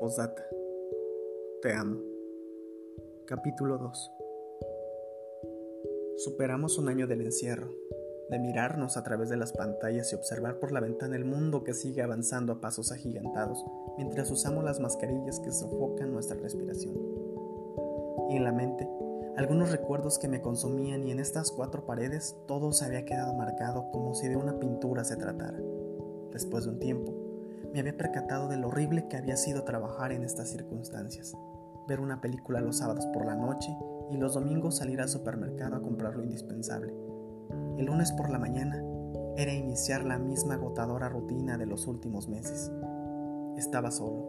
Posdata. Te amo. Capítulo 2. Superamos un año del encierro, de mirarnos a través de las pantallas y observar por la ventana el mundo que sigue avanzando a pasos agigantados mientras usamos las mascarillas que sofocan nuestra respiración. Y en la mente, algunos recuerdos que me consumían, y en estas cuatro paredes todo se había quedado marcado como si de una pintura se tratara. Después de un tiempo, me había percatado de lo horrible que había sido trabajar en estas circunstancias. Ver una película los sábados por la noche y los domingos salir al supermercado a comprar lo indispensable. El lunes por la mañana era iniciar la misma agotadora rutina de los últimos meses. Estaba solo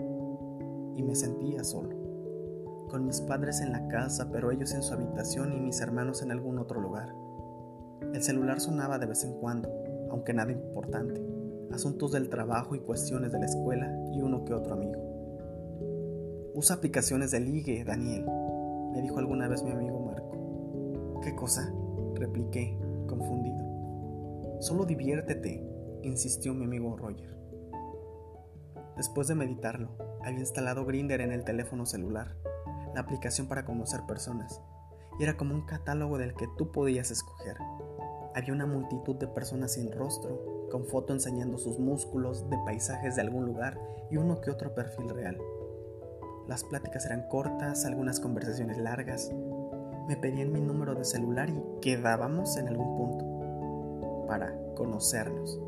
y me sentía solo, con mis padres en la casa, pero ellos en su habitación y mis hermanos en algún otro lugar. El celular sonaba de vez en cuando, aunque nada importante. Asuntos del trabajo y cuestiones de la escuela y uno que otro amigo. «Usa aplicaciones de ligue, Daniel», me dijo alguna vez mi amigo Marco. «¿Qué cosa?», repliqué, confundido. «Solo diviértete», insistió mi amigo Roger. Después de meditarlo, había instalado Grindr en el teléfono celular, la aplicación para conocer personas, y era como un catálogo del que tú podías escoger. Había una multitud de personas sin rostro, con foto enseñando sus músculos, de paisajes de algún lugar y uno que otro perfil real. Las pláticas eran cortas, algunas conversaciones largas. Me pedían mi número de celular y quedábamos en algún punto para conocernos.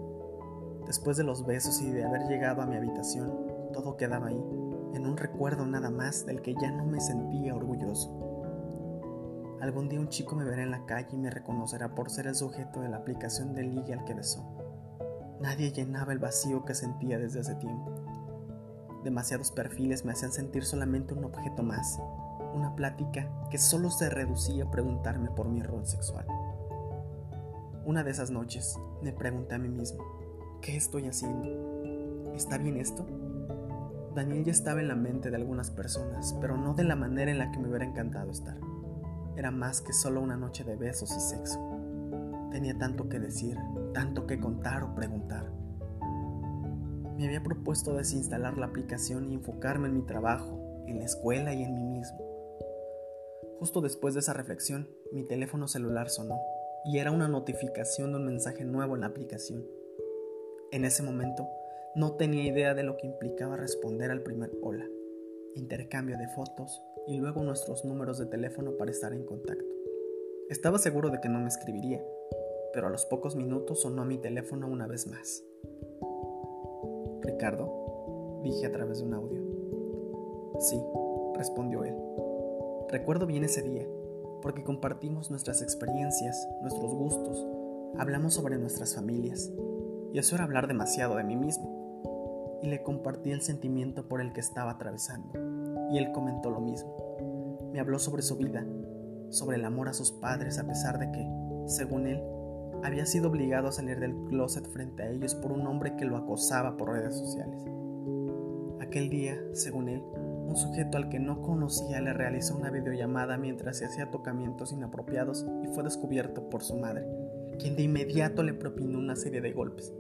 Después de los besos y de haber llegado a mi habitación, todo quedaba ahí, en un recuerdo nada más del que ya no me sentía orgulloso. Algún día un chico me verá en la calle y me reconocerá por ser el sujeto de la aplicación de ligue al que besó. Nadie llenaba el vacío que sentía desde hace tiempo. Demasiados perfiles me hacían sentir solamente un objeto más, una plática que solo se reducía a preguntarme por mi rol sexual. Una de esas noches me pregunté a mí mismo: ¿qué estoy haciendo? ¿Está bien esto? Daniel ya estaba en la mente de algunas personas, pero no de la manera en la que me hubiera encantado estar. Era más que solo una noche de besos y sexo. Tenía tanto que decir, tanto que contar o preguntar. Me había propuesto desinstalar la aplicación y enfocarme en mi trabajo, en la escuela y en mí mismo. Justo después de esa reflexión, mi teléfono celular sonó y era una notificación de un mensaje nuevo en la aplicación. En ese momento, no tenía idea de lo que implicaba responder al primer hola, intercambio de fotos y luego nuestros números de teléfono para estar en contacto. Estaba seguro de que no me escribiría, pero a los pocos minutos sonó mi teléfono una vez más. «Ricardo», dije a través de un audio. «Sí», respondió él. Recuerdo bien ese día, porque compartimos nuestras experiencias, nuestros gustos, hablamos sobre nuestras familias, y eso era hablar demasiado de mí mismo, y le compartí el sentimiento por el que estaba atravesando, y él comentó lo mismo. Me habló sobre su vida, sobre el amor a sus padres a pesar de que, según él, había sido obligado a salir del closet frente a ellos por un hombre que lo acosaba por redes sociales. Aquel día, según él, un sujeto al que no conocía le realizó una videollamada mientras se hacía tocamientos inapropiados y fue descubierto por su madre, quien de inmediato le propinó una serie de golpes.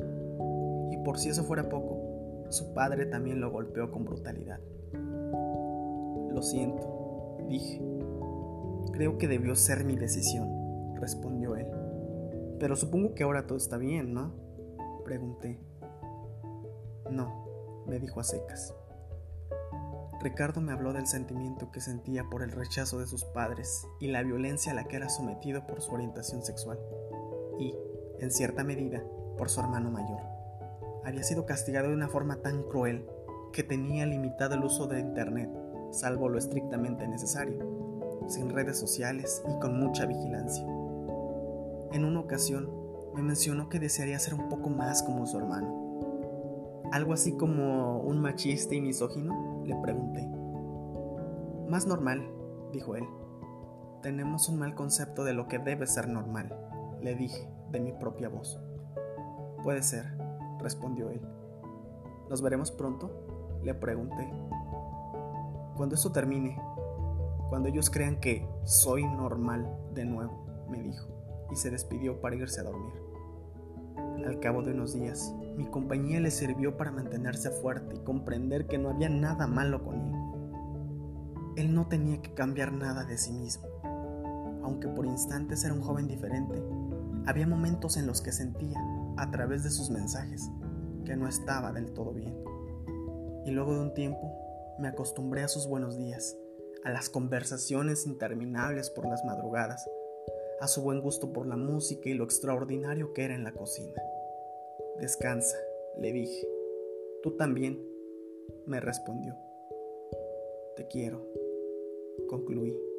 Y por si eso fuera poco, su padre también lo golpeó con brutalidad. «Lo siento», dije. «Creo que debió ser mi decisión», respondió él. «Pero supongo que ahora todo está bien, ¿no?», pregunté. «No», me dijo a secas. Ricardo me habló del sentimiento que sentía por el rechazo de sus padres y la violencia a la que era sometido por su orientación sexual y, en cierta medida, por su hermano mayor. Había sido castigado de una forma tan cruel que tenía limitado el uso de internet, salvo lo estrictamente necesario, sin redes sociales y con mucha vigilancia. En una ocasión, me mencionó que desearía ser un poco más como su hermano. «¿Algo así como un machista y misógino?», le pregunté. «Más normal», dijo él. «Tenemos un mal concepto de lo que debe ser normal», le dije, de mi propia voz. «Puede ser», respondió él. «¿Nos veremos pronto?», le pregunté. «Cuando eso termine, cuando ellos crean que soy normal de nuevo», me dijo. Y se despidió para irse a dormir. Al cabo de unos días, mi compañía le sirvió para mantenerse fuerte y comprender que no había nada malo con él. Él no tenía que cambiar nada de sí mismo. Aunque por instantes era un joven diferente, había momentos en los que sentía, a través de sus mensajes, que no estaba del todo bien. Y luego de un tiempo, me acostumbré a sus buenos días, a las conversaciones interminables por las madrugadas, a su buen gusto por la música y lo extraordinario que era en la cocina. «Descansa», le dije. «Tú también», me respondió. «Te quiero», concluí.